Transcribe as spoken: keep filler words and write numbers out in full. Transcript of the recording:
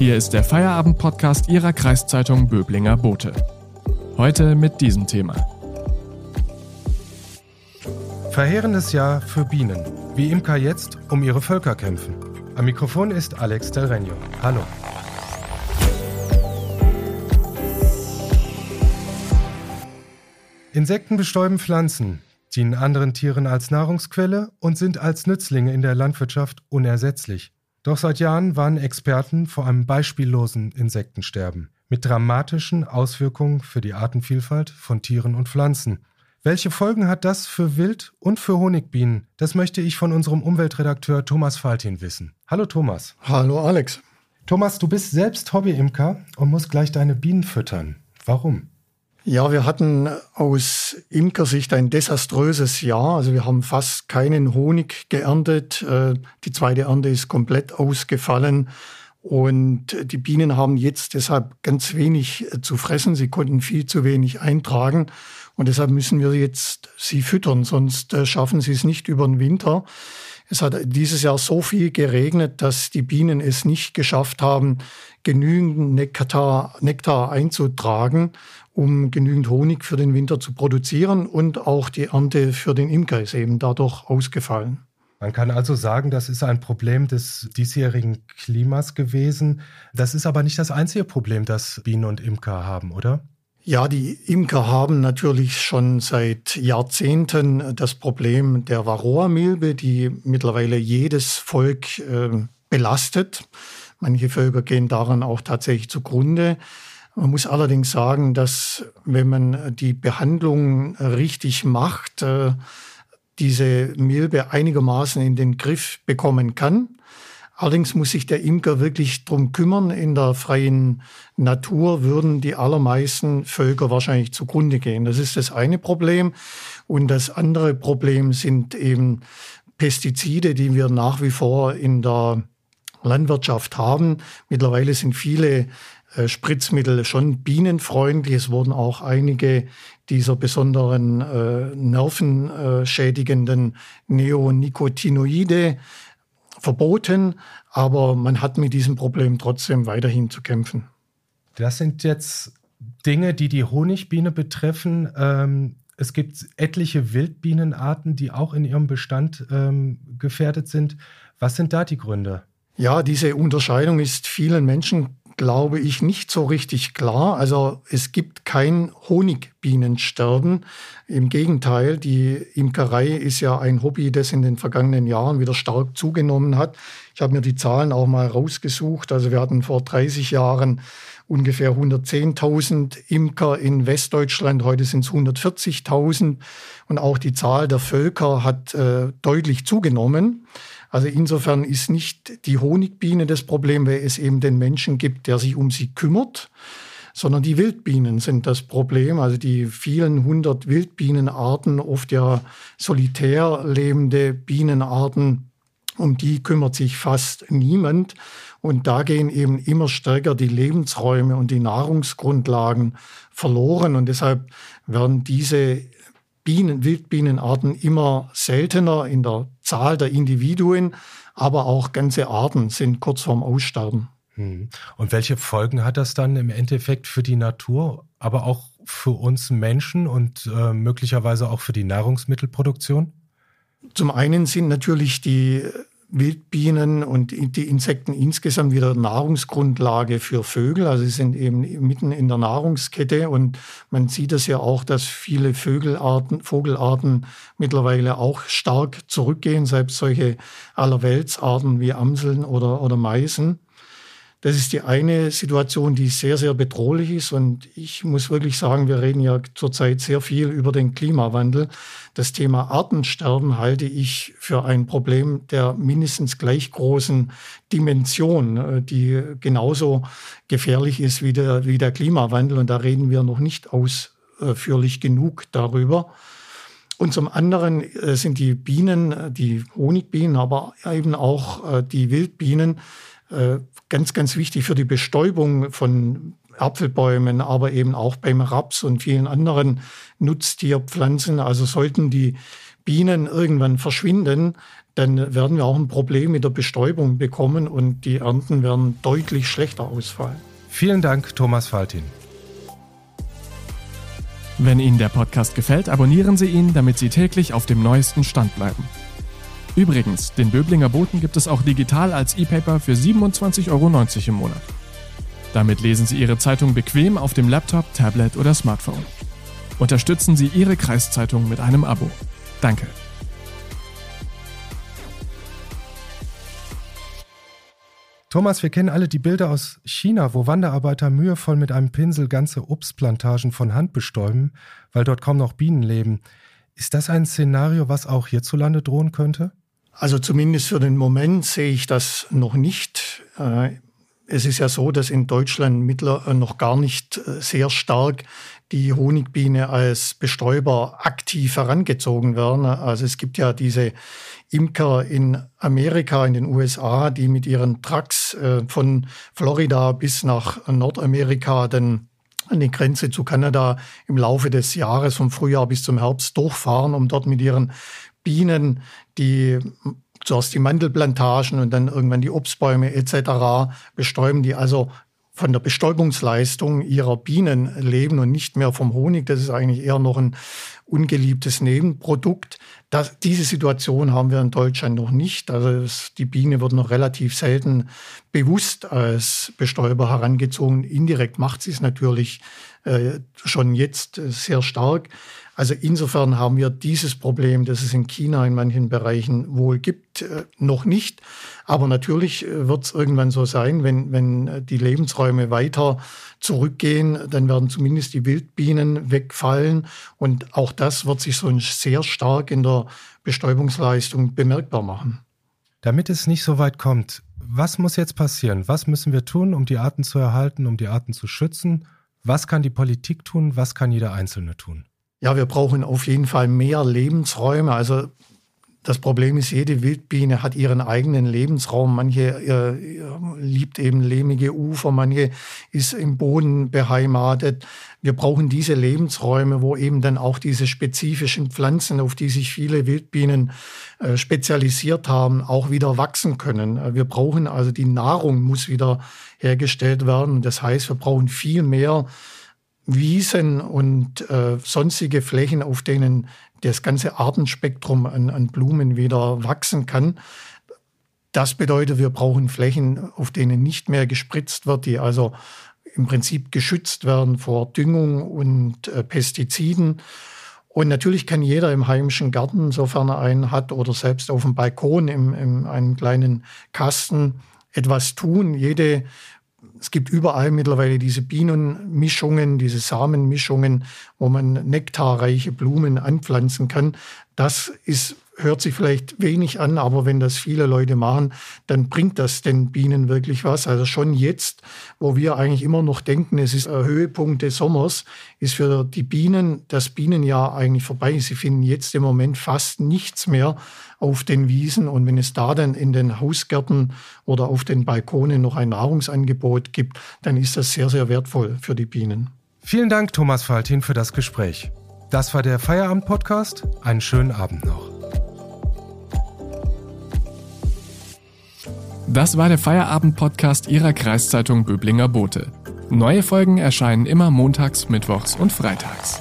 Hier ist der Feierabend-Podcast Ihrer Kreiszeitung Böblinger Bote. Heute mit diesem Thema. Verheerendes Jahr für Bienen. Wie Imker jetzt um ihre Völker kämpfen. Am Mikrofon ist Alex Del Regno. Hallo. Insekten bestäuben Pflanzen, dienen anderen Tieren als Nahrungsquelle und sind als Nützlinge in der Landwirtschaft unersetzlich. Doch seit Jahren warnen Experten vor einem beispiellosen Insektensterben mit dramatischen Auswirkungen für die Artenvielfalt von Tieren und Pflanzen. Welche Folgen hat das für Wild- und für Honigbienen? Das möchte ich von unserem Umweltredakteur Thomas Faltin wissen. Hallo Thomas. Hallo Alex. Thomas, du bist selbst Hobbyimker und musst gleich deine Bienen füttern. Warum? Ja, wir hatten aus Imkersicht ein desaströses Jahr. Also wir haben fast keinen Honig geerntet. Die zweite Ernte ist komplett ausgefallen. Und die Bienen haben jetzt deshalb ganz wenig zu fressen. Sie konnten viel zu wenig eintragen. Und deshalb müssen wir jetzt sie füttern, sonst schaffen sie es nicht über den Winter. Es hat dieses Jahr so viel geregnet, dass die Bienen es nicht geschafft haben, genügend Nektar, Nektar einzutragen, um genügend Honig für den Winter zu produzieren. Und auch die Ernte für den Imker ist eben dadurch ausgefallen. Man kann also sagen, das ist ein Problem des diesjährigen Klimas gewesen. Das ist aber nicht das einzige Problem, das Bienen und Imker haben, oder? Ja, die Imker haben natürlich schon seit Jahrzehnten das Problem der Varroa-Milbe, die mittlerweile jedes Volk äh, belastet. Manche Völker gehen daran auch tatsächlich zugrunde. Man muss allerdings sagen, dass wenn man die Behandlung richtig macht, äh, diese Milbe einigermaßen in den Griff bekommen kann. Allerdings muss sich der Imker wirklich drum kümmern. In der freien Natur würden die allermeisten Völker wahrscheinlich zugrunde gehen. Das ist das eine Problem. Und das andere Problem sind eben Pestizide, die wir nach wie vor in der Landwirtschaft haben. Mittlerweile sind viele Spritzmittel schon bienenfreundlich. Es wurden auch einige dieser besonderen äh, nervenschädigenden Neonicotinoide verboten, aber man hat mit diesem Problem trotzdem weiterhin zu kämpfen. Das sind jetzt Dinge, die die Honigbiene betreffen. Ähm, es gibt etliche Wildbienenarten, die auch in ihrem Bestand ähm, gefährdet sind. Was sind da die Gründe? Ja, diese Unterscheidung ist vielen Menschen, glaube ich, nicht so richtig klar. Also es gibt kein Honigbienensterben. Im Gegenteil, die Imkerei ist ja ein Hobby, das in den vergangenen Jahren wieder stark zugenommen hat. Ich habe mir die Zahlen auch mal rausgesucht. Also wir hatten vor dreißig Jahren ungefähr hundertzehntausend Imker in Westdeutschland. Heute sind es hundertvierzigtausend. Und auch die Zahl der Völker hat äh, deutlich zugenommen. Also insofern ist nicht die Honigbiene das Problem, weil es eben den Menschen gibt, der sich um sie kümmert, sondern die Wildbienen sind das Problem. Also die vielen hundert Wildbienenarten, oft ja solitär lebende Bienenarten, um die kümmert sich fast niemand. Und da gehen eben immer stärker die Lebensräume und die Nahrungsgrundlagen verloren. Und deshalb werden diese Bienen, Wildbienenarten immer seltener in der Zahl der Individuen, aber auch ganze Arten sind kurz vorm Aussterben. Und welche Folgen hat das dann im Endeffekt für die Natur, aber auch für uns Menschen und äh, möglicherweise auch für die Nahrungsmittelproduktion? Zum einen sind natürlich die Wildbienen und die Insekten insgesamt wieder Nahrungsgrundlage für Vögel. Also sie sind eben mitten in der Nahrungskette und man sieht das ja auch, dass viele Vögelarten, Vogelarten mittlerweile auch stark zurückgehen, selbst solche Allerweltsarten wie Amseln oder, oder Meisen. Das ist die eine Situation, die sehr, sehr bedrohlich ist. Und ich muss wirklich sagen, wir reden ja zurzeit sehr viel über den Klimawandel. Das Thema Artensterben halte ich für ein Problem der mindestens gleich großen Dimension, die genauso gefährlich ist wie der, wie der Klimawandel. Und da reden wir noch nicht ausführlich genug darüber. Und zum anderen sind die Bienen, die Honigbienen, aber eben auch die Wildbienen, ganz, ganz wichtig für die Bestäubung von Apfelbäumen, aber eben auch beim Raps und vielen anderen Nutztierpflanzen. Also sollten die Bienen irgendwann verschwinden, dann werden wir auch ein Problem mit der Bestäubung bekommen und die Ernten werden deutlich schlechter ausfallen. Vielen Dank, Thomas Faltin. Wenn Ihnen der Podcast gefällt, abonnieren Sie ihn, damit Sie täglich auf dem neuesten Stand bleiben. Übrigens, den Böblinger Boten gibt es auch digital als E-Paper für siebenundzwanzig Euro neunzig im Monat. Damit lesen Sie Ihre Zeitung bequem auf dem Laptop, Tablet oder Smartphone. Unterstützen Sie Ihre Kreiszeitung mit einem Abo. Danke. Thomas, wir kennen alle die Bilder aus China, wo Wanderarbeiter mühevoll mit einem Pinsel ganze Obstplantagen von Hand bestäuben, weil dort kaum noch Bienen leben. Ist das ein Szenario, was auch hierzulande drohen könnte? Also zumindest für den Moment sehe ich das noch nicht. Es ist ja so, dass in Deutschland mittlerweile noch gar nicht sehr stark die Honigbiene als Bestäuber aktiv herangezogen werden. Also es gibt ja diese Imker in Amerika, in den U S A, die mit ihren Trucks von Florida bis nach Nordamerika dann an die Grenze zu Kanada im Laufe des Jahres, vom Frühjahr bis zum Herbst, durchfahren, um dort mit ihren Bienen die zuerst die Mandelplantagen und dann irgendwann die Obstbäume et cetera bestäuben, die also von der Bestäubungsleistung ihrer Bienen leben und nicht mehr vom Honig. Das ist eigentlich eher noch ein ungeliebtes Nebenprodukt. Das, diese Situation haben wir in Deutschland noch nicht. Also es, die Biene wird noch relativ selten bewusst als Bestäuber herangezogen. Indirekt macht sie es natürlich äh, schon jetzt äh, sehr stark. Also insofern haben wir dieses Problem, das es in China in manchen Bereichen wohl gibt, noch nicht. Aber natürlich wird es irgendwann so sein, wenn, wenn die Lebensräume weiter zurückgehen, dann werden zumindest die Wildbienen wegfallen. Und auch das wird sich so sehr stark in der Bestäubungsleistung bemerkbar machen. Damit es nicht so weit kommt, was muss jetzt passieren? Was müssen wir tun, um die Arten zu erhalten, um die Arten zu schützen? Was kann die Politik tun? Was kann jeder Einzelne tun? Ja, wir brauchen auf jeden Fall mehr Lebensräume. Also das Problem ist, jede Wildbiene hat ihren eigenen Lebensraum. Manche äh, liebt eben lehmige Ufer, manche ist im Boden beheimatet. Wir brauchen diese Lebensräume, wo eben dann auch diese spezifischen Pflanzen, auf die sich viele Wildbienen äh, spezialisiert haben, auch wieder wachsen können. Wir brauchen also, die Nahrung muss wieder hergestellt werden. Das heißt, wir brauchen viel mehr Wiesen und äh, sonstige Flächen, auf denen das ganze Artenspektrum an, an Blumen wieder wachsen kann. Das bedeutet, wir brauchen Flächen, auf denen nicht mehr gespritzt wird, die also im Prinzip geschützt werden vor Düngung und äh, Pestiziden. Und natürlich kann jeder im heimischen Garten, sofern er einen hat, oder selbst auf dem Balkon im, in einem kleinen Kasten etwas tun. Jede Es gibt überall mittlerweile diese Bienenmischungen, diese Samenmischungen, wo man nektarreiche Blumen anpflanzen kann. Das ist, hört sich vielleicht wenig an, aber wenn das viele Leute machen, dann bringt das den Bienen wirklich was. Also schon jetzt, wo wir eigentlich immer noch denken, es ist der Höhepunkt des Sommers, ist für die Bienen das Bienenjahr eigentlich vorbei. Sie finden jetzt im Moment fast nichts mehr auf den Wiesen. Und wenn es da dann in den Hausgärten oder auf den Balkonen noch ein Nahrungsangebot gibt, dann ist das sehr, sehr wertvoll für die Bienen. Vielen Dank, Thomas Faltin, für das Gespräch. Das war der Feierabend-Podcast. Einen schönen Abend noch. Das war der Feierabend-Podcast Ihrer Kreiszeitung Böblinger Bote. Neue Folgen erscheinen immer montags, mittwochs und freitags.